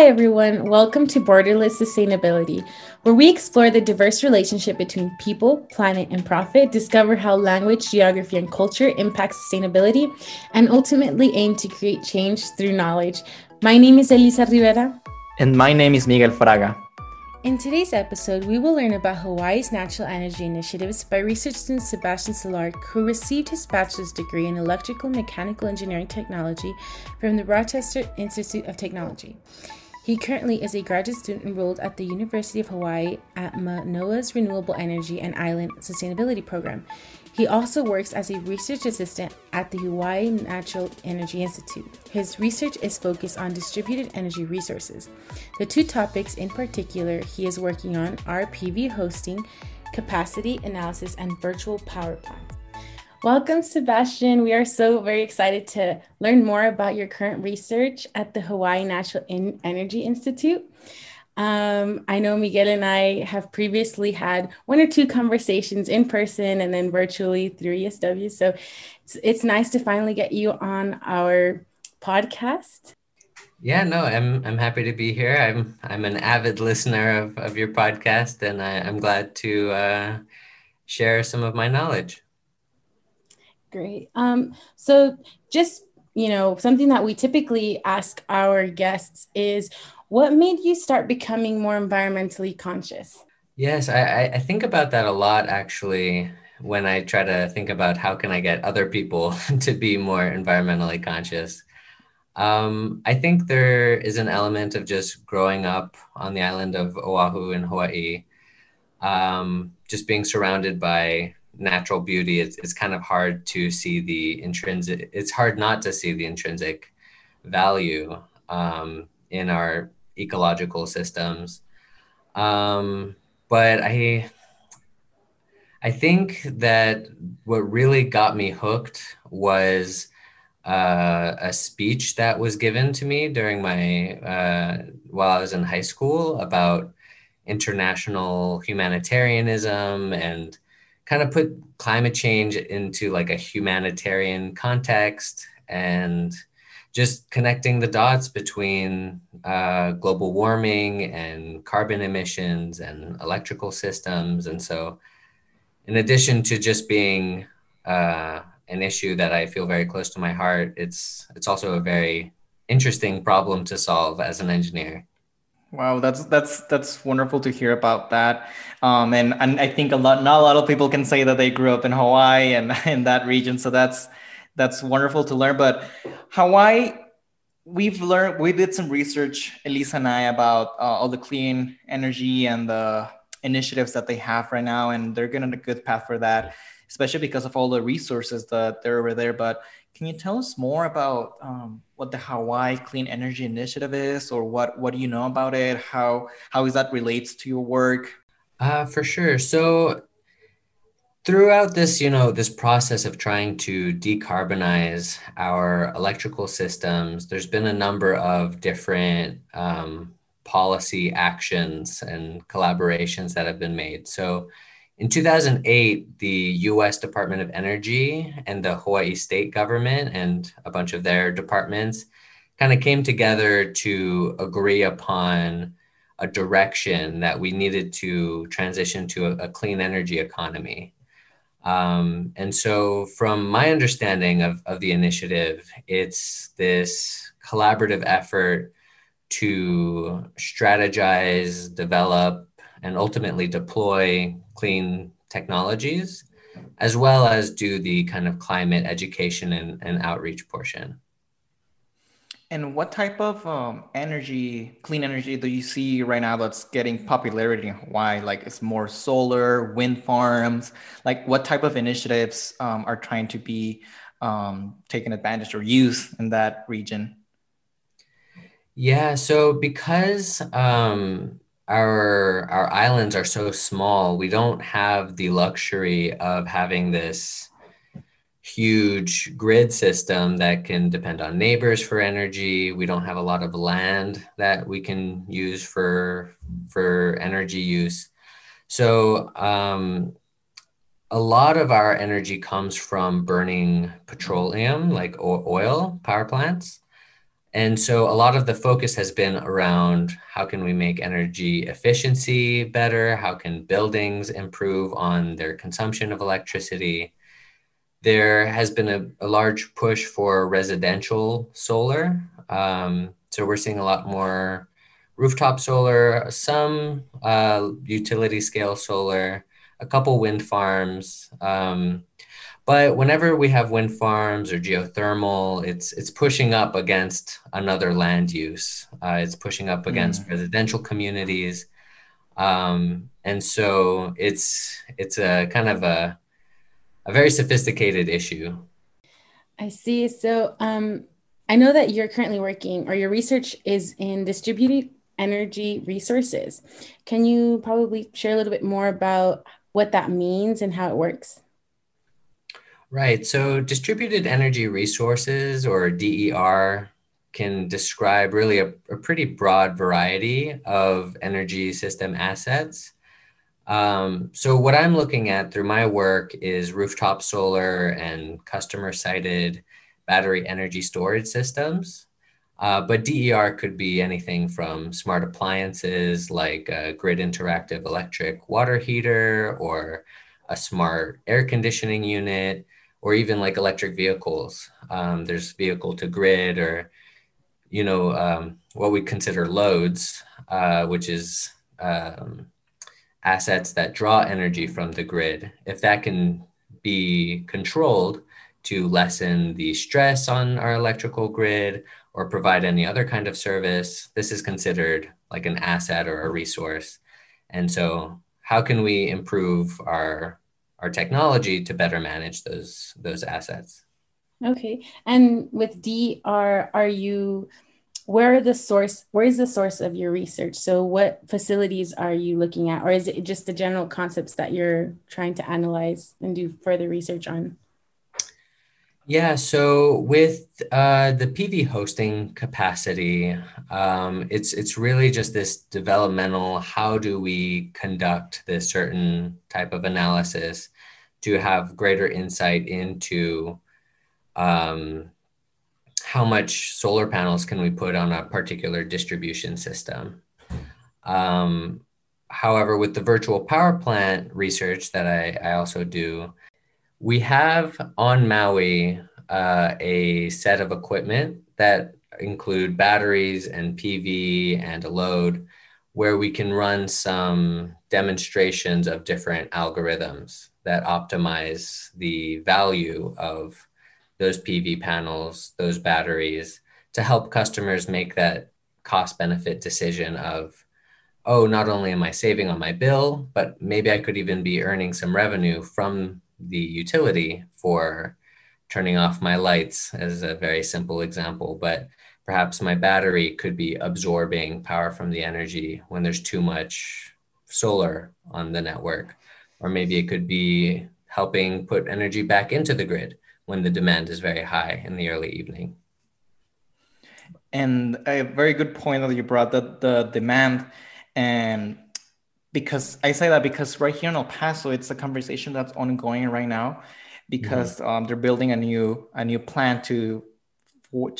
Hi everyone, welcome to Borderless Sustainability, where we explore the diverse relationship between people, planet, and profit, discover how language, geography, and culture impact sustainability, and ultimately aim to create change through knowledge. My name is Elisa Rivera. And my name is Miguel Fraga. In today's episode, we will learn about Hawaii's natural energy initiatives by research student Sebastein Selarque, who received his bachelor's degree in electrical and mechanical engineering technology from the Rochester Institute of Technology. He currently is a graduate student enrolled at the University of Hawaii at Manoa's Renewable Energy and Island Sustainability Program. He also works as a research assistant at the Hawaii Natural Energy Institute. His research is focused on distributed energy resources. The two topics in particular he is working on are PV hosting, capacity analysis, and virtual power plants. Welcome, Sebastein. We are so very excited to learn more about your current research at the Hawaii Natural Energy Institute. I know Miguel and I have previously had one or two conversations in person and then virtually through ESW. So it's nice to finally get you on our podcast. Yeah, no, I'm happy to be here. I'm an avid listener of your podcast, and I'm glad to share some of my knowledge. Great. So just, something that we typically ask our guests is, what made you start becoming more environmentally conscious? Yes, I think about that a lot, actually, when I try to think about how can I get other people to be more environmentally conscious. I think there is an element of just growing up on the island of Oahu in Hawaii, just being surrounded by natural beauty. It's kind of hard to see the intrinsic, it's hard not to see the intrinsic value in our ecological systems. But I think that what really got me hooked was a speech that was given to me during my, while I was in high school, about international humanitarianism and kind of put climate change into like a humanitarian context and just connecting the dots between global warming and carbon emissions and electrical systems. And so in addition to just being an issue that I feel very close to my heart, it's also a very interesting problem to solve as an engineer. Wow, that's wonderful to hear about that, and I think not a lot of people can say that they grew up in Hawaii and in that region, so that's wonderful to learn. But Hawaii, we did some research, Elisa and I, about all the clean energy and the initiatives that they have right now, and they're going on a good path for that, especially because of all the resources that they're over there. But can you tell us more about what the Hawaii Clean Energy Initiative is, or what do you know about it? How is that relates to your work? For sure. So throughout this, this process of trying to decarbonize our electrical systems, there's been a number of different policy actions and collaborations that have been made. So in 2008, the US Department of Energy and the Hawaii State Government and a bunch of their departments kind of came together to agree upon a direction that we needed to transition to a clean energy economy. And so from my understanding of the initiative, it's this collaborative effort to strategize, develop, and ultimately deploy clean technologies, as well as do the kind of climate education and outreach portion. And what type of clean energy do you see right now that's getting popularity in Hawaii? Like, it's more solar, wind farms, like what type of initiatives are trying to be taken advantage or used in that region? Yeah, so because our islands are so small, we don't have the luxury of having this huge grid system that can depend on neighbors for energy. We don't have a lot of land that we can use for energy use. So a lot of our energy comes from burning petroleum, like oil power plants. And so a lot of the focus has been around how can we make energy efficiency better? How can buildings improve on their consumption of electricity? There has been a large push for residential solar. So we're seeing a lot more rooftop solar, some utility scale solar, a couple wind farms. But whenever we have wind farms or geothermal, it's pushing up against another land use. It's pushing up against residential communities, and so it's a kind of a very sophisticated issue. I see. So I know that you're currently working, or your research is in distributed energy resources. Can you probably share a little bit more about what that means and how it works? Right. So distributed energy resources, or DER, can describe really a pretty broad variety of energy system assets. So what I'm looking at through my work is rooftop solar and customer-sited battery energy storage systems. But DER could be anything from smart appliances like a grid interactive electric water heater, or a smart air conditioning unit, or even like electric vehicles. There's vehicle to grid, or what we consider loads, which is assets that draw energy from the grid. If that can be controlled to lessen the stress on our electrical grid or provide any other kind of service, this is considered like an asset or a resource. And so how can we improve our technology to better manage those assets? Okay. And with DER, where is the source of your research? So what facilities are you looking at, or is it just the general concepts that you're trying to analyze and do further research on? Yeah, so with the PV hosting capacity, it's really just this developmental, how do we conduct this certain type of analysis to have greater insight into how much solar panels can we put on a particular distribution system. However, with the virtual power plant research that I also do, we have on Maui a set of equipment that include batteries and PV and a load, where we can run some demonstrations of different algorithms that optimize the value of those PV panels, those batteries, to help customers make that cost-benefit decision of, oh, not only am I saving on my bill, but maybe I could even be earning some revenue from the utility for turning off my lights, as a very simple example, but perhaps my battery could be absorbing power from the energy when there's too much solar on the network, or maybe it could be helping put energy back into the grid when the demand is very high in the early evening. And a very good point that you brought, that the demand. And because I say that because right here in El Paso, it's a conversation that's ongoing right now, because they're building a new plant to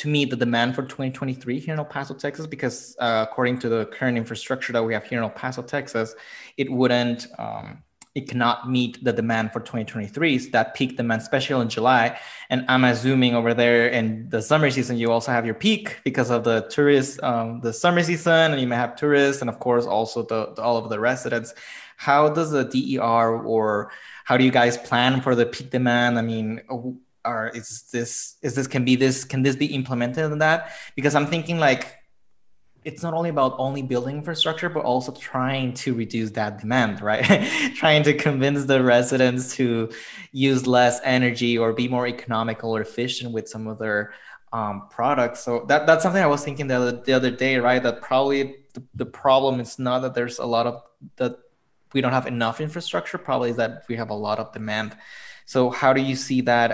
meet the demand for 2023 here in El Paso, Texas, because according to the current infrastructure that we have here in El Paso, Texas, it cannot meet the demand for 2023. It's that peak demand, especially in July. And I'm assuming over there in the summer season, you also have your peak because of the tourists, the summer season, and you may have tourists, and of course, also all of the residents. How does the DER, or how do you guys plan for the peak demand? I mean, can this be implemented in that? Because I'm thinking like, it's not only about only building infrastructure, but also trying to reduce that demand, right? Trying to convince the residents to use less energy or be more economical or efficient with some of their products. So that's something I was thinking the other day, right? That probably the problem is not that there's a lot of, that we don't have enough infrastructure, probably is that we have a lot of demand. So how do you see that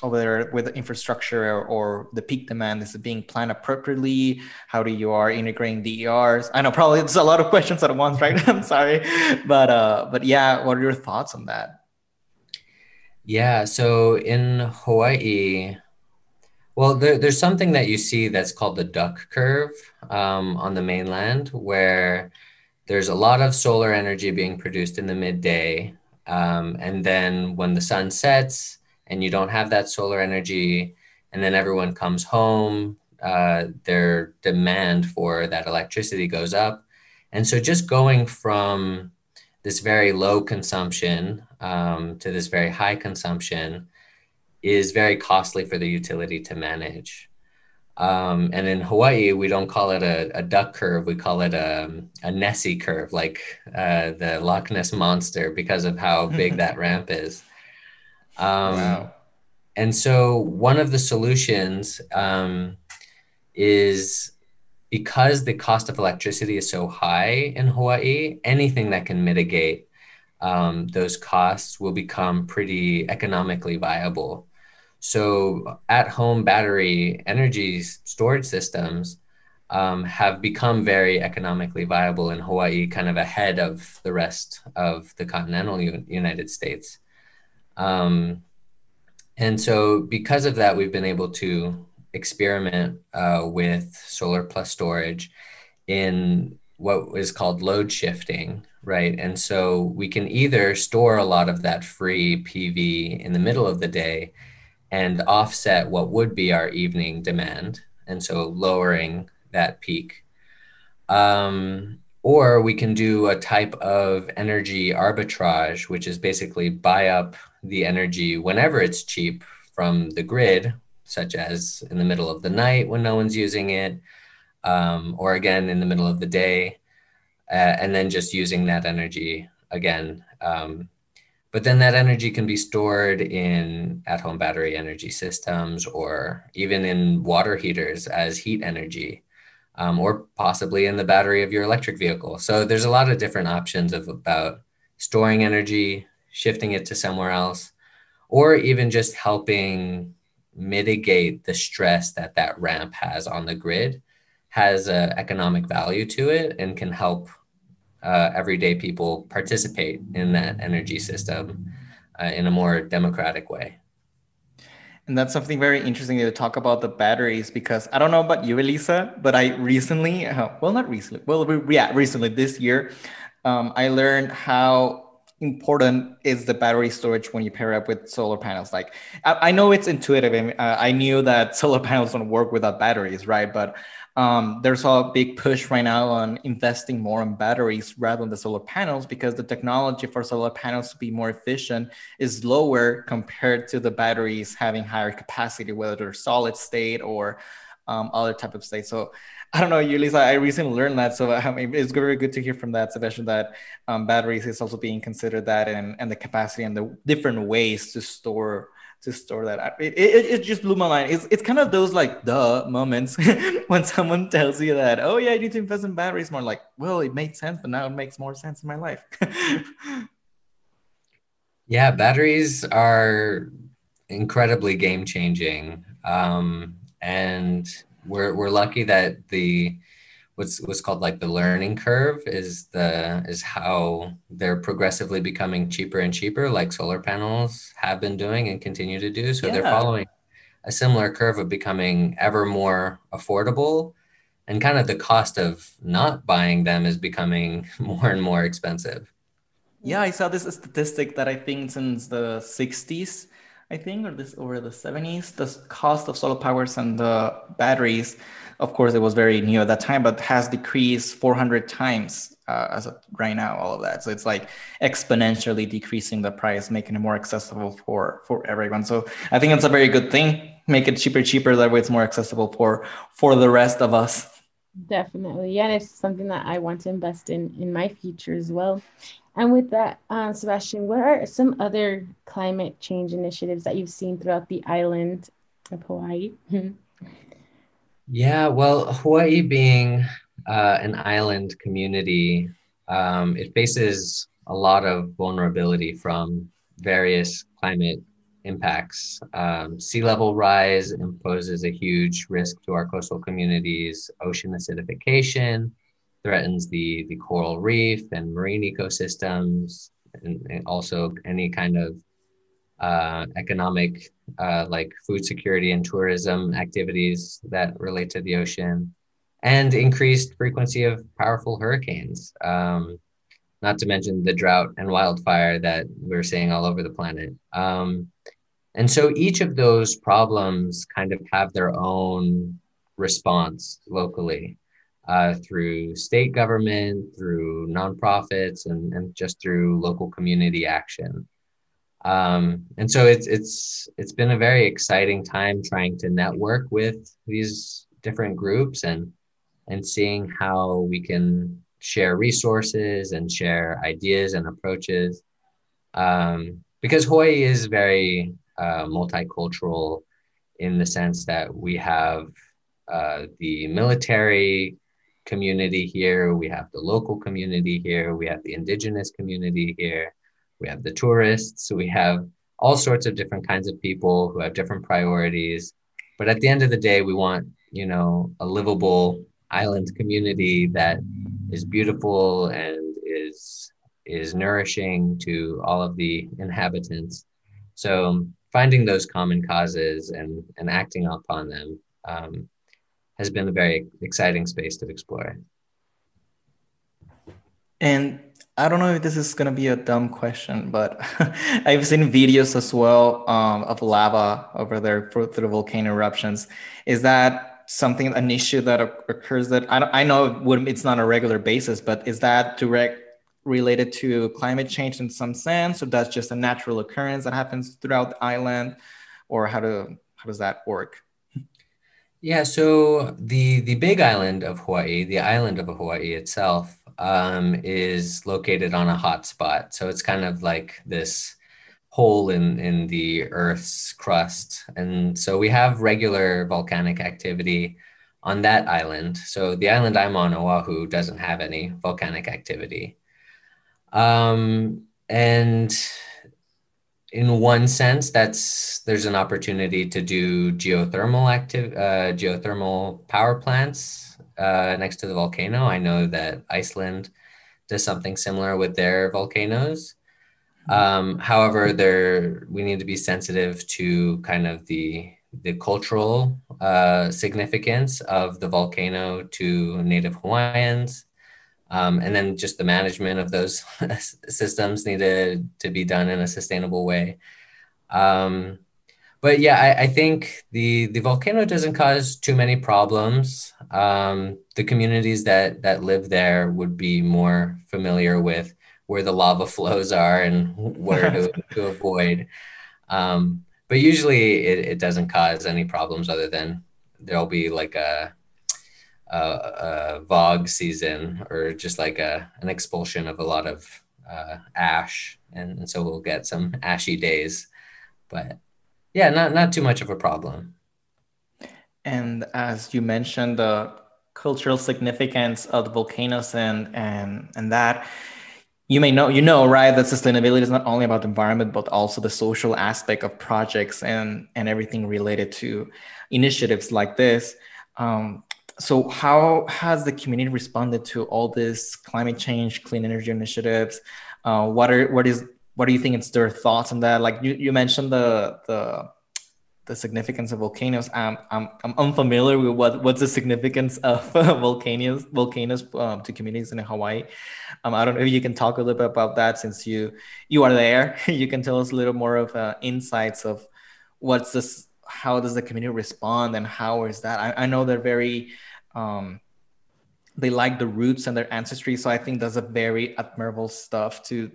over there with the infrastructure or the peak demand? Is it being planned appropriately? How do you are integrating DERs? I know probably it's a lot of questions at once, right? I'm sorry. But yeah, what are your thoughts on that? Yeah, so in Hawaii, Well, there's something that you see that's called the duck curve on the mainland, where there's a lot of solar energy being produced in the midday. And then when the sun sets and you don't have that solar energy, and then everyone comes home, their demand for that electricity goes up. And so just going from this very low consumption to this very high consumption is very costly for the utility to manage. And in Hawaii, we don't call it a duck curve, we call it a Nessie curve, like the Loch Ness Monster, because of how big that ramp is. Wow. And so one of the solutions is, because the cost of electricity is so high in Hawaii, anything that can mitigate those costs will become pretty economically viable. So at-home battery energy storage systems have become very economically viable in Hawaii, kind of ahead of the rest of the continental United States. And so because of that, we've been able to experiment with solar plus storage in what is called load shifting, right? And so we can either store a lot of that free PV in the middle of the day and offset what would be our evening demand, and so lowering that peak. Or we can do a type of energy arbitrage, which is basically buy up the energy whenever it's cheap from the grid, such as in the middle of the night when no one's using it, or again, in the middle of the day, and then just using that energy again. But then that energy can be stored in at-home battery energy systems, or even in water heaters as heat energy, or possibly in the battery of your electric vehicle. So there's a lot of different options about storing energy, shifting it to somewhere else, or even just helping mitigate the stress that that ramp has on the grid, has an economic value to it, and can help everyday people participate in that energy system in a more democratic way. And that's something very interesting to talk about, the batteries, because I don't know about you, Elisa, but I recently, recently this year, I learned how important is the battery storage when you pair up with solar panels. Like, I know it's intuitive, and I knew that solar panels don't work without batteries, right? But there's a big push right now on investing more on batteries rather than the solar panels, because the technology for solar panels to be more efficient is lower compared to the batteries having higher capacity, whether they're solid state or other type of state. So I don't know, Elisa, I recently learned that. So it's very good to hear from that, Sebastein, that batteries is also being considered that, and the capacity and the different ways to store that. It just blew my mind. It's kind of those like duh moments when someone tells you that, oh yeah, I need to invest in batteries more. Like, well, it made sense, but now it makes more sense in my life. Yeah, batteries are incredibly game changing. And we're lucky that the what's called like the learning curve is how they're progressively becoming cheaper and cheaper, like solar panels have been doing and continue to do. So yeah, They're following a similar curve of becoming ever more affordable, and kind of the cost of not buying them is becoming more and more expensive. Yeah, I saw this statistic that I think since the 60s, or the 70s, the cost of solar powers and the batteries, of course, it was very new at that time, but has decreased 400 times as of right now, all of that. So it's like exponentially decreasing the price, making it more accessible for everyone. So I think it's a very good thing. Make it cheaper, that way it's more accessible for the rest of us. Definitely. Yeah, it's something that I want to invest in my future as well. And with that, Sebastein, what are some other climate change initiatives that you've seen throughout the island of Hawaii? Yeah, well, Hawaii being an island community, it faces a lot of vulnerability from various climate impacts. Sea level rise imposes a huge risk to our coastal communities. Ocean acidification threatens the coral reef and marine ecosystems, and also any kind of economic, like food security and tourism activities that relate to the ocean, and increased frequency of powerful hurricanes. Not to mention the drought and wildfire that we're seeing all over the planet. And so each of those problems kind of have their own response locally, through state government, through nonprofits, and just through local community action. And so it's been a very exciting time trying to network with these different groups and seeing how we can share resources and share ideas and approaches. Because Hawaii is very multicultural in the sense that we have the military community here, we have the local community here, we have the indigenous community here, we have the tourists, so we have all sorts of different kinds of people who have different priorities. But at the end of the day, we want, you know, a livable island community that is beautiful and is nourishing to all of the inhabitants. So finding those common causes and acting upon them has been a very exciting space to explore. And I don't know if this is going to be a dumb question, but I've seen videos as well of lava over there through volcano eruptions. Is that something, an issue that occurs that I know it's not a regular basis, but is that related to climate change in some sense, or that's just a natural occurrence that happens throughout the island, or how does that work? Yeah, so the big island of Hawaii, the island of Hawaii itself, is located on a hot spot. So it's kind of like this hole in the Earth's crust. And so we have regular volcanic activity on that island. So the island I'm on, Oahu, doesn't have any volcanic activity. And in one sense, there's an opportunity to do geothermal power plants next to the volcano. I know that Iceland does something similar with their volcanoes. However, we need to be sensitive to kind of the cultural significance of the volcano to Native Hawaiians. And then just the management of those systems needed to be done in a sustainable way. But yeah, I think the volcano doesn't cause too many problems. The communities that live there would be more familiar with where the lava flows are and where to avoid. But usually it doesn't cause any problems, other than there'll be like a VOG season, or just like an expulsion of a lot of ash. And so we'll get some ashy days, but yeah, not too much of a problem. And as you mentioned, the cultural significance of the volcanoes and that, you know, right, that sustainability is not only about the environment, but also the social aspect of projects and everything related to initiatives like this. So how has the community responded to all this climate change, clean energy initiatives? What do you think is their thoughts on that? Like you mentioned the significance of volcanoes. I'm unfamiliar with what's the significance of volcanoes to communities in Hawaii. I don't know if you can talk a little bit about that, since you are there. You can tell us a little more of insights of what's this. How does the community respond, and how is that? I know they're very, they like the roots and their ancestry. So I think that's a very admirable stuff to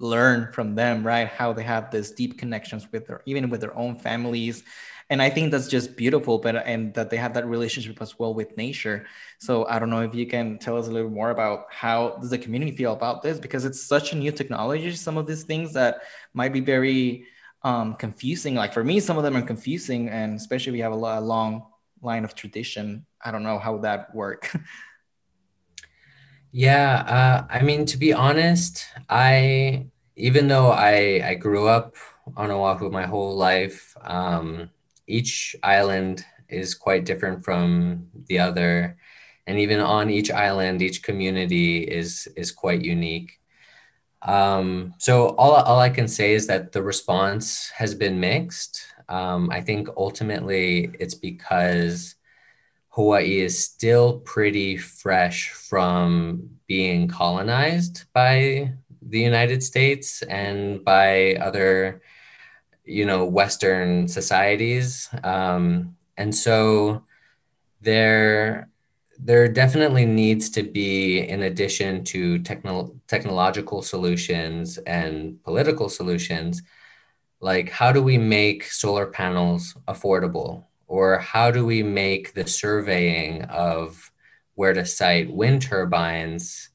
learn from them, right? How they have these deep connections even with their own families. And I think that's just beautiful, and that they have that relationship as well with nature. So I don't know if you can tell us a little more about how does the community feel about this, because it's such a new technology. Some of these things that might be very, confusing. Like for me, some of them are confusing, and especially we have a long line of tradition. I don't know how that work. Yeah, I mean, to be honest, even though I grew up on Oahu my whole life, each island is quite different from the other, and even on each island, each community is quite unique. So all I can say is that the response has been mixed. I think ultimately it's because Hawaii is still pretty fresh from being colonized by the United States and by other, you know, Western societies. And so there definitely needs to be, in addition to technological solutions and political solutions, like how do we make solar panels affordable? Or how do we make the surveying of where to site wind turbines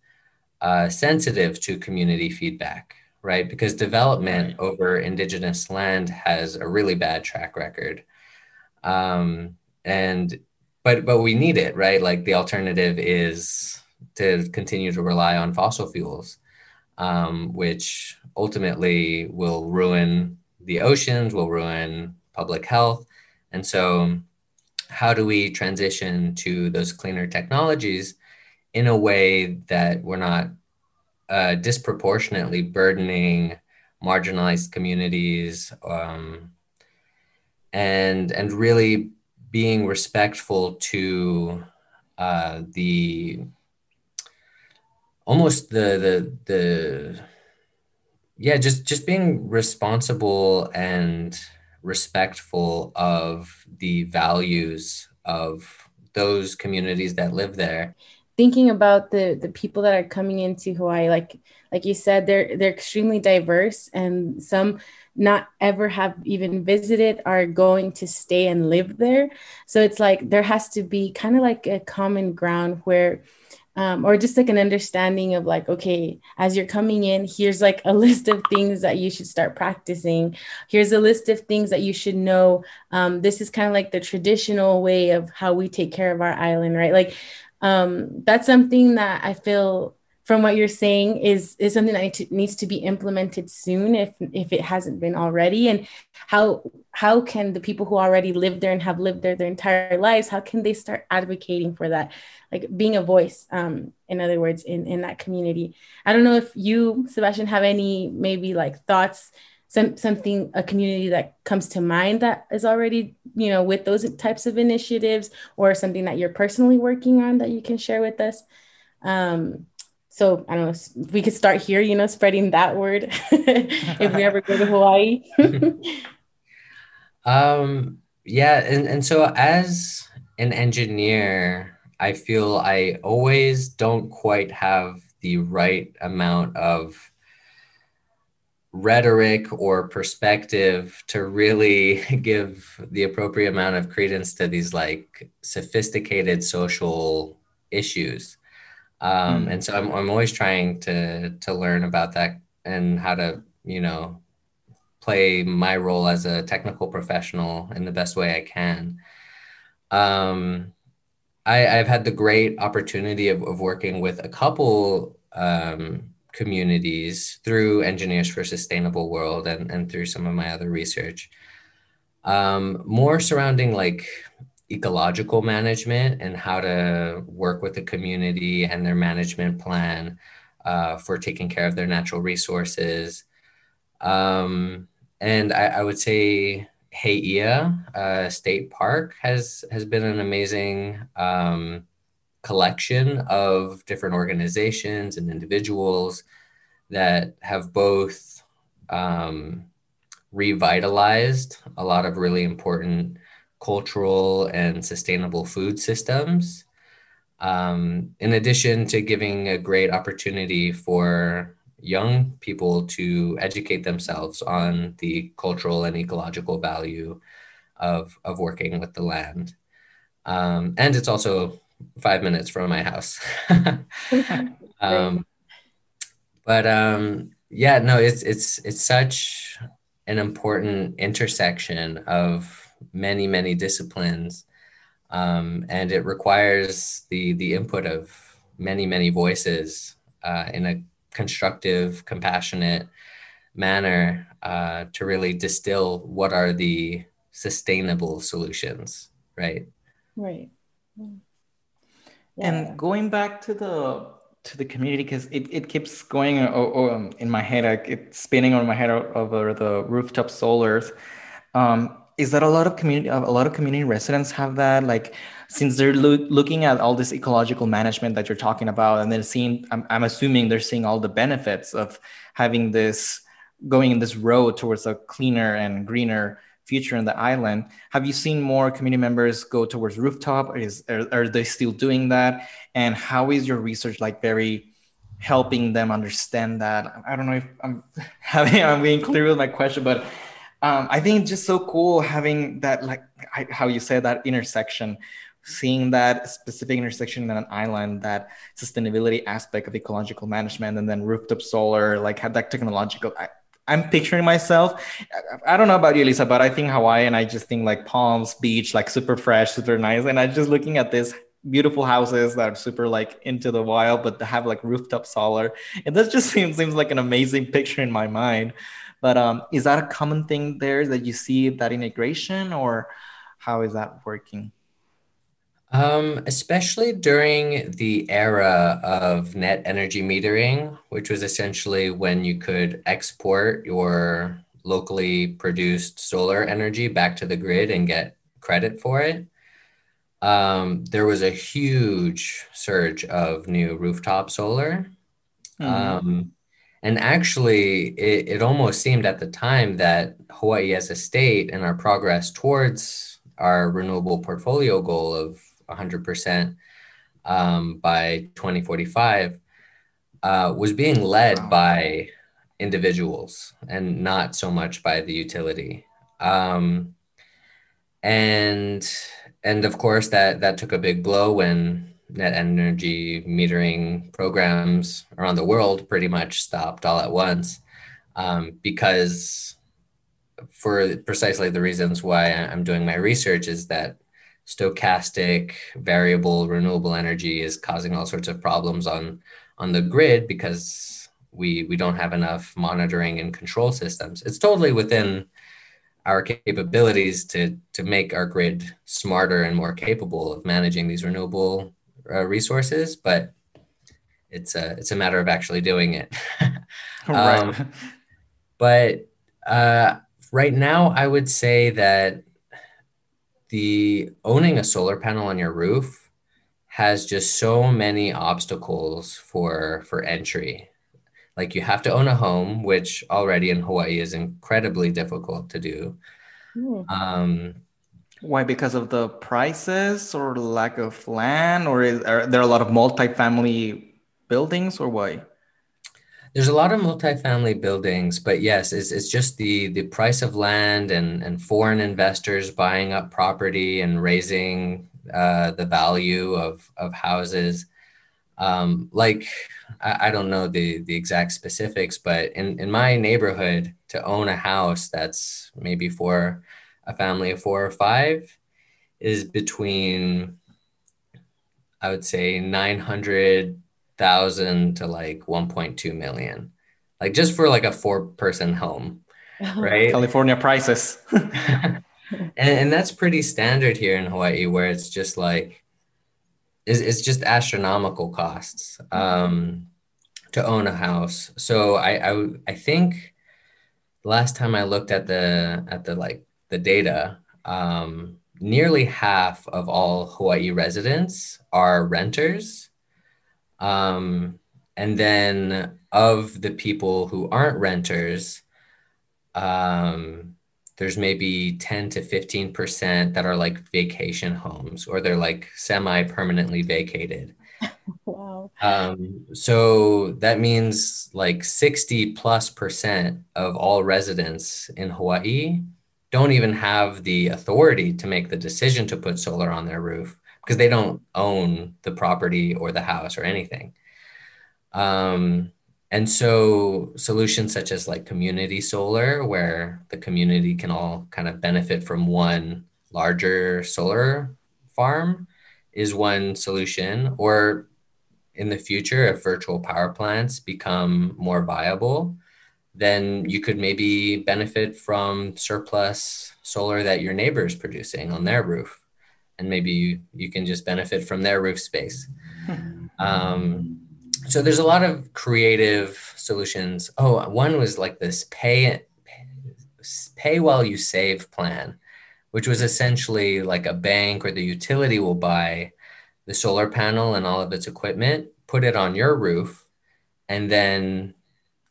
sensitive to community feedback, right? Because development over indigenous land has a really bad track record. But we need it, right? Like the alternative is to continue to rely on fossil fuels, which ultimately will ruin the oceans, will ruin public health. And so how do we transition to those cleaner technologies in a way that we're not disproportionately burdening marginalized communities, and really being respectful to just being responsible and respectful of the values of those communities that live there. Thinking about the people that are coming into Hawaii, like you said, they're extremely diverse, and some not ever have even visited are going to stay and live there. So it's like there has to be kind of like a common ground where or just like an understanding of like, okay, as you're coming in, here's like a list of things that you should start practicing. Here's a list of things that you should know. This is kind of like the traditional way of how we take care of our island, right? Like that's something that I feel from what you're saying is something that needs to be implemented soon if it hasn't been already. And how can the people who already live there and have lived there their entire lives, how can they start advocating for that? Like being a voice, in other words, in that community. I don't know if you, Sebastein, have any maybe like thoughts, something, a community that comes to mind that is already, you know, with those types of initiatives, or something that you're personally working on that you can share with us. So I don't know if we could start here, you know, spreading that word if we ever go to Hawaii. And so as an engineer, I feel I always don't quite have the right amount of rhetoric or perspective to really give the appropriate amount of credence to these like sophisticated social issues. And so I'm always trying to learn about that and how to, you know, play my role as a technical professional in the best way I can. I've had the great opportunity of working with a couple communities through Engineers for a Sustainable World and through some of my other research, more surrounding like ecological management and how to work with the community and their management plan for taking care of their natural resources. And I would say Heia State Park has been an amazing collection of different organizations and individuals that have both revitalized a lot of really important cultural and sustainable food systems, in addition to giving a great opportunity for young people to educate themselves on the cultural and ecological value of working with the land. And it's also 5 minutes from my house. It's such an important intersection of many disciplines, and it requires the input of many voices in a constructive, compassionate manner to really distill what are the sustainable solutions, right? Right. Yeah. And going back to the to the community, because it keeps going in my head, like it's spinning on my head over the rooftop solars. Is that a lot of community residents have that? Like, since they're looking at all this ecological management that you're talking about, and they're seeing, I'm assuming they're seeing all the benefits of having this, going in this road towards a cleaner and greener future in the island. Have you seen more community members go towards rooftop? Are they still doing that? And how is your research like very helping them understand that? I don't know if I'm being clear with my question, but I think it's just so cool having that, like how you said, that intersection, seeing that specific intersection in an island, that sustainability aspect of ecological management, and then rooftop solar, like had that technological. I'm picturing myself. I don't know about you, Elisa, but I think Hawaii, and I just think like palms, beach, like super fresh, super nice. And I'm just looking at this beautiful houses that are super like into the wild, but they have like rooftop solar. And that just seems like an amazing picture in my mind. But is that a common thing there that you see that integration, or how is that working? Especially during the era of net energy metering, which was essentially when you could export your locally produced solar energy back to the grid and get credit for it. There was a huge surge of new rooftop solar. And actually, it almost seemed at the time that Hawaii as a state and our progress towards our renewable portfolio goal of 100% by 2045 was being led by individuals and not so much by the utility. And of course, that took a big blow when net energy metering programs around the world pretty much stopped all at once, because for precisely the reasons why I'm doing my research is that stochastic variable renewable energy is causing all sorts of problems on the grid, because we don't have enough monitoring and control systems. It's totally within our capabilities to make our grid smarter and more capable of managing these renewable resources, but it's a matter of actually doing it. Right. But right now, I would say that the owning a solar panel on your roof has just so many obstacles for entry. Like, you have to own a home, which already in Hawaii is incredibly difficult to do. Why? Because of the prices or lack of land, or are there a lot of multifamily buildings, or why? There's a lot of multifamily buildings, but yes, it's just the price of land and foreign investors buying up property and raising the value of houses. Like, I don't know the exact specifics, but in my neighborhood, to own a house that's maybe for a family of 4 or 5 is between, I would say, 900,000 to like 1.2 million, like just for like a 4-person home, right? California prices. and that's pretty standard here in Hawaii, where it's just like, it's just astronomical costs to own a house. So I think last time I looked at the like the data, nearly half of all Hawaii residents are renters. And then of the people who aren't renters, there's maybe 10 to 15% that are like vacation homes, or they're like semi-permanently vacated. Wow. So that means like 60+% of all residents in Hawaii don't even have the authority to make the decision to put solar on their roof, because they don't own the property or the house or anything. And so solutions such as like community solar, where the community can all kind of benefit from one larger solar farm, is one solution. Or in the future, if virtual power plants become more viable, then you could maybe benefit from surplus solar that your neighbor is producing on their roof. And maybe you can just benefit from their roof space. So there's a lot of creative solutions. Oh, one was like this pay while you save plan, which was essentially like a bank or the utility will buy the solar panel and all of its equipment, put it on your roof, and then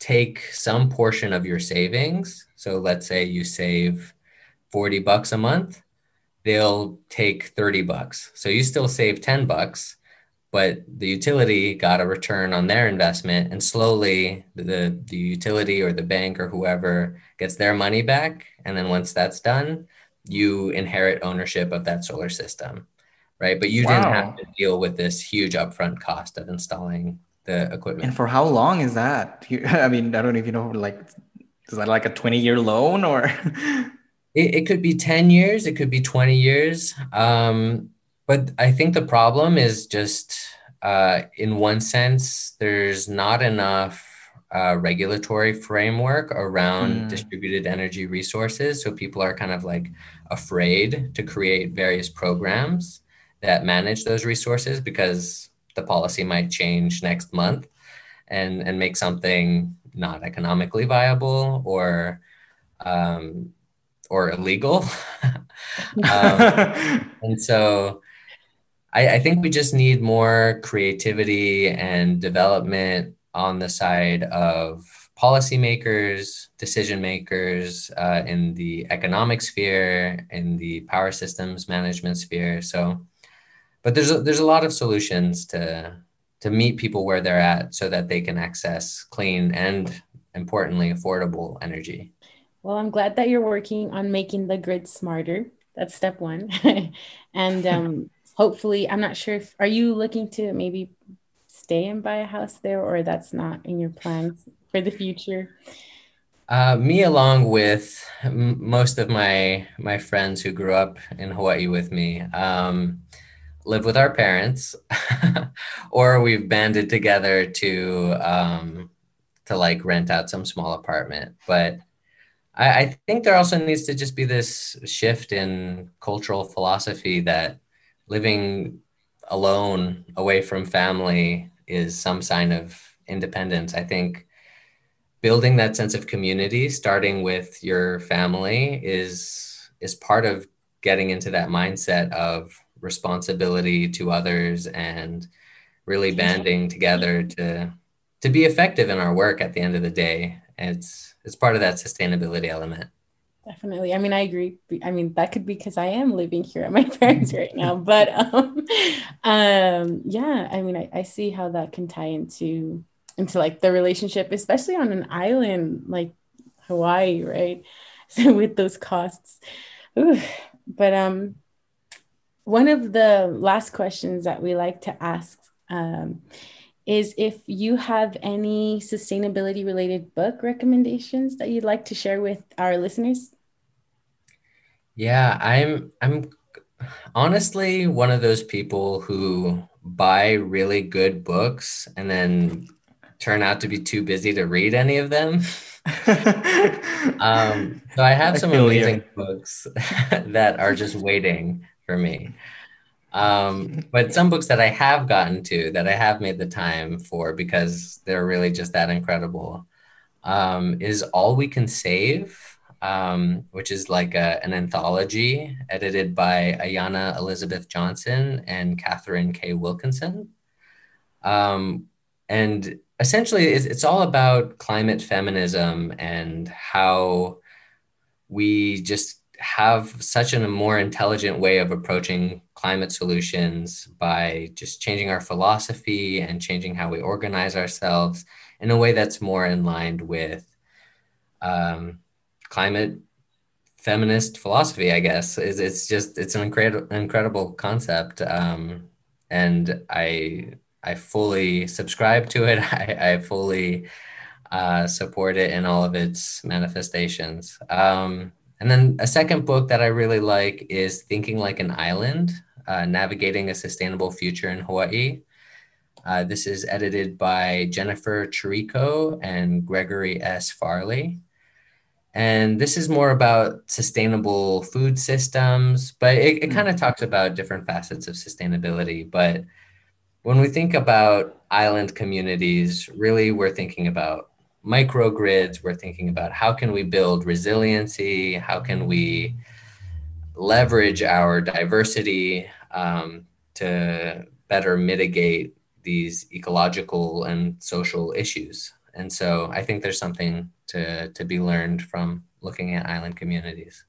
take some portion of your savings. So let's say you save $40 a month, they'll take $30. So you still save $10, but the utility got a return on their investment, and slowly the utility or the bank or whoever gets their money back. And then once that's done, you inherit ownership of that solar system, right? But you didn't have to deal with this huge upfront cost of installing the equipment. And for how long is that? I mean, I don't know if you know, like, is that like a 20-year loan or? It could be 10 years, it could be 20 years. But I think the problem is just in one sense, there's not enough regulatory framework around distributed energy resources. So people are kind of like afraid to create various programs that manage those resources because the policy might change next month and make something not economically viable or illegal. And so I think we just need more creativity and development on the side of policymakers, decision makers in the economic sphere, in the power systems management sphere. So, but there's a lot of solutions to meet people where they're at so that they can access clean and, importantly, affordable energy. Well, I'm glad that you're working on making the grid smarter. That's step one. And hopefully, I'm not sure if, are you looking to maybe stay and buy a house there, or that's not in your plans for the future? Me, along with most of my friends who grew up in Hawaii with me, live with our parents, or we've banded together to like rent out some small apartment. But I think there also needs to just be this shift in cultural philosophy that living alone, away from family, is some sign of independence. I think building that sense of community, starting with your family, is part of getting into that mindset of responsibility to others and really banding together to be effective in our work at the end of the day. It's part of that sustainability element. Definitely. I mean, I agree. I mean, that could be because I am living here at my parents' right now. But yeah, I mean, I see how that can tie into like the relationship, especially on an island like Hawaii, right? So with those costs. Ooh. But one of the last questions that we like to ask is if you have any sustainability related book recommendations that you'd like to share with our listeners? Yeah, I'm honestly one of those people who buy really good books and then turn out to be too busy to read any of them. So I have some amazing books that are just waiting for me. But some books that I have gotten to, that I have made the time for because they're really just that incredible, is All We Can Save, which is like an anthology edited by Ayana Elizabeth Johnson and Catherine K. Wilkinson. And essentially, it's all about climate feminism and how we just have such a more intelligent way of approaching climate solutions by just changing our philosophy and changing how we organize ourselves in a way that's more in line with climate feminist philosophy, I guess. It's an incredible concept. And I fully subscribe to it. I fully support it in all of its manifestations. And then a second book that I really like is Thinking Like an Island, Navigating a Sustainable Future in Hawaii. This is edited by Jennifer Chirico and Gregory S. Farley. And this is more about sustainable food systems, but it kind of talks about different facets of sustainability. But when we think about island communities, really we're thinking about microgrids. We're thinking about how can we build resiliency? How can we leverage our diversity to better mitigate these ecological and social issues? And so I think there's something to be learned from looking at island communities.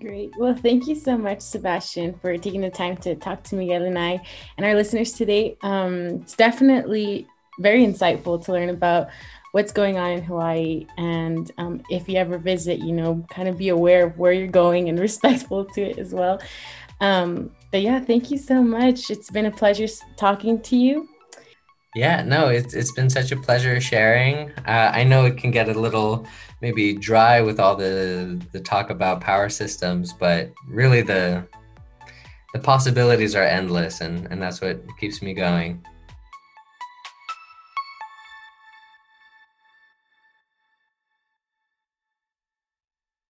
Great. Well, thank you so much, Sebastein, for taking the time to talk to Miguel and I and our listeners today. It's definitely very insightful to learn about what's going on in Hawaii. And if you ever visit, you know, kind of be aware of where you're going and respectful to it as well. But yeah, thank you so much. It's been a pleasure talking to you. Yeah, no, it's been such a pleasure sharing. I know it can get a little maybe dry with all the talk about power systems, but really the possibilities are endless, and that's what keeps me going.